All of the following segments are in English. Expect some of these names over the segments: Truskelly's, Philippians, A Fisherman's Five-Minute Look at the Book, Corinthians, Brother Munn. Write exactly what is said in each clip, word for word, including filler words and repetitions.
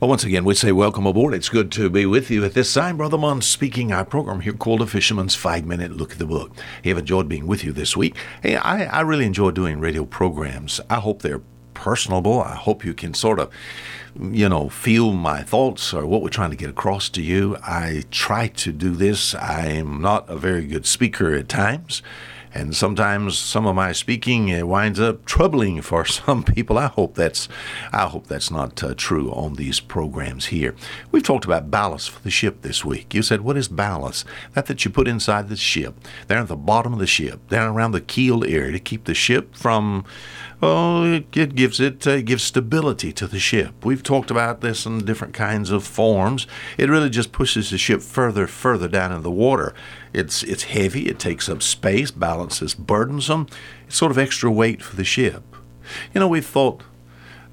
Well, once again, we say welcome aboard. It's good to be with you at this time. Brother Munn speaking, our program here called A Fisherman's Five-Minute Look at the Book. Hey, I've enjoyed being with you this week. Hey, I, I really enjoy doing radio programs. I hope they're personable. I hope you can sort of, you know, feel my thoughts or what we're trying to get across to you. I try to do this. I am not a very good speaker at times. And sometimes some of my speaking winds up troubling for some people. I hope that's, I hope that's not uh, true on these programs here. We've talked about ballast for the ship this week. You said, what is ballast? That that you put inside the ship, down at the bottom of the ship, down around the keel area to keep the ship from, oh, it, it gives it, uh, gives stability to the ship. We've talked about this in different kinds of forms. It really just pushes the ship further, further down in the water. It's it's heavy. It takes up space. Balance is burdensome. It's sort of extra weight for the ship. You know, we've thought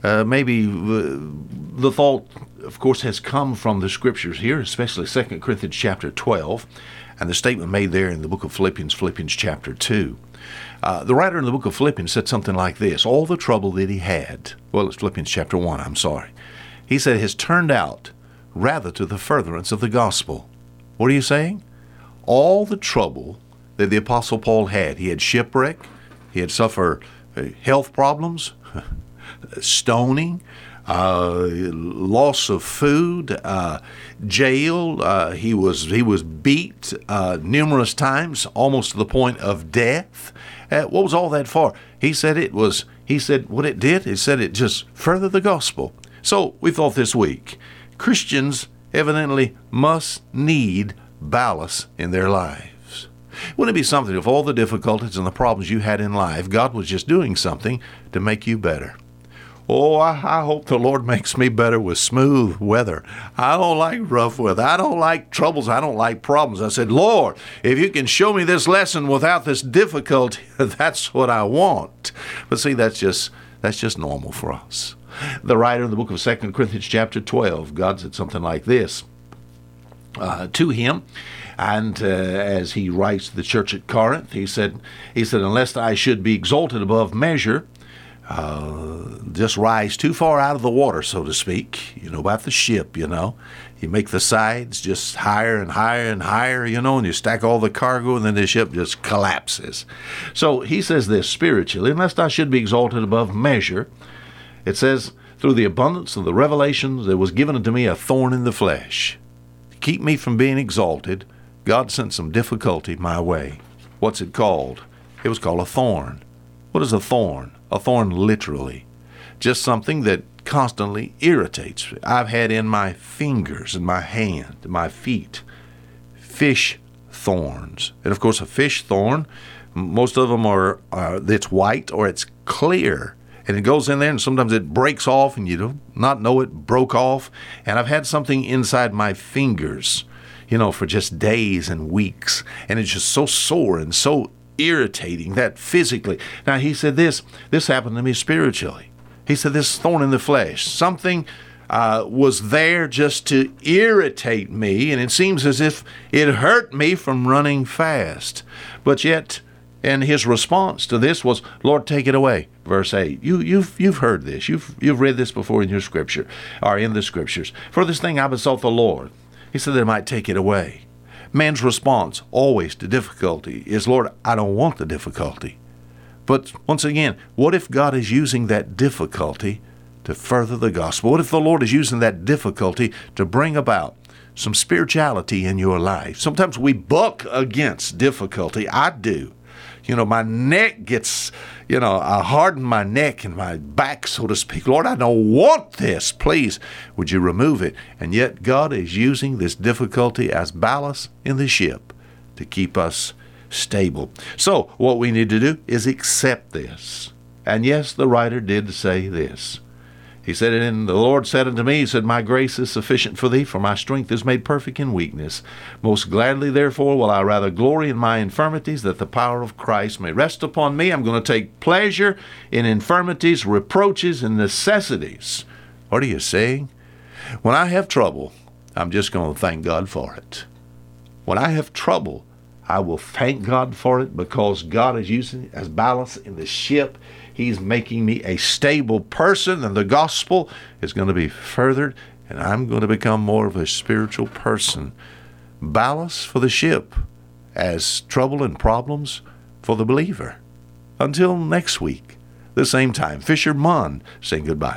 uh, maybe uh, the thought, of course, has come from the scriptures here, especially Second Corinthians chapter twelve, and the statement made there in the book of Philippians, Philippians chapter two. Uh, the writer in the book of Philippians said something like this: all the trouble that he had, well, it's Philippians chapter one, I'm sorry. He said, has turned out rather to the furtherance of the gospel. What are you saying? All the trouble that the Apostle Paul had. He had shipwreck. He had suffered health problems, stoning, uh, loss of food, uh, jail. Uh, he was he was beat uh, numerous times, almost to the point of death. Uh, what was all that for? He said it was. He said what it did. He said it just furthered the gospel. So we thought this week, Christians evidently must need ballast in their lives. Wouldn't it be something if all the difficulties and the problems you had in life, God was just doing something to make you better? Oh, I, I hope the Lord makes me better with smooth weather. I don't like rough weather. I don't like troubles. I don't like problems. I said, Lord, if you can show me this lesson without this difficulty, that's what I want. But see, that's just that's just normal for us. The writer in the book of Second Corinthians chapter twelve, God said something like this Uh, to him, and uh, as he writes to the church at Corinth, he said, "He said, unless I should be exalted above measure, uh, just rise too far out of the water, so to speak. You know about the ship. You know, you make the sides just higher and higher and higher. You know, and you stack all the cargo, and then the ship just collapses." So he says this spiritually: unless I should be exalted above measure, it says, through the abundance of the revelations, there was given unto me a thorn in the flesh. Keep me from being exalted. God sent some difficulty my way. What's it called? It was called a thorn. What is a thorn? A thorn literally. Just something that constantly irritates. I've had in my fingers, in my hand, in my feet, fish thorns. And of course, a fish thorn, most of them are, are it's white or it's clear. And it goes in there, and sometimes it breaks off, and you do not know it broke off. And I've had something inside my fingers, you know, for just days and weeks. And it's just so sore and so irritating that physically. Now, he said this. This happened to me spiritually. He said this thorn in the flesh. Something uh, was there just to irritate me, and it seems as if it hurt me from running fast. But yet... And his response to this was, Lord, take it away. Verse eight. You, you've, you've heard this. You've, you've read this before in your scripture, or in the scriptures. For this thing I besought the Lord. He said that I might take it away. Man's response always to difficulty is, Lord, I don't want the difficulty. But once again, what if God is using that difficulty to further the gospel? What if the Lord is using that difficulty to bring about some spirituality in your life? Sometimes we buck against difficulty. I do. You know, my neck gets, you know, I harden my neck and my back, so to speak. Lord, I don't want this. Please, would you remove it? And yet God is using this difficulty as ballast in the ship to keep us stable. So what we need to do is accept this. And yes, the writer did say this. He said, and the Lord said unto me, he said, my grace is sufficient for thee, for my strength is made perfect in weakness. Most gladly, therefore, will I rather glory in my infirmities, that the power of Christ may rest upon me. I'm going to take pleasure in infirmities, reproaches, and necessities. What are you saying? When I have trouble, I'm just going to thank God for it. When I have trouble, I will thank God for it, because God is using it as ballast in the ship. He's making me a stable person, and the gospel is going to be furthered and I'm going to become more of a spiritual person. Ballast for the ship as trouble and problems for the believer. Until next week, the same time, Fisher Munn saying goodbye.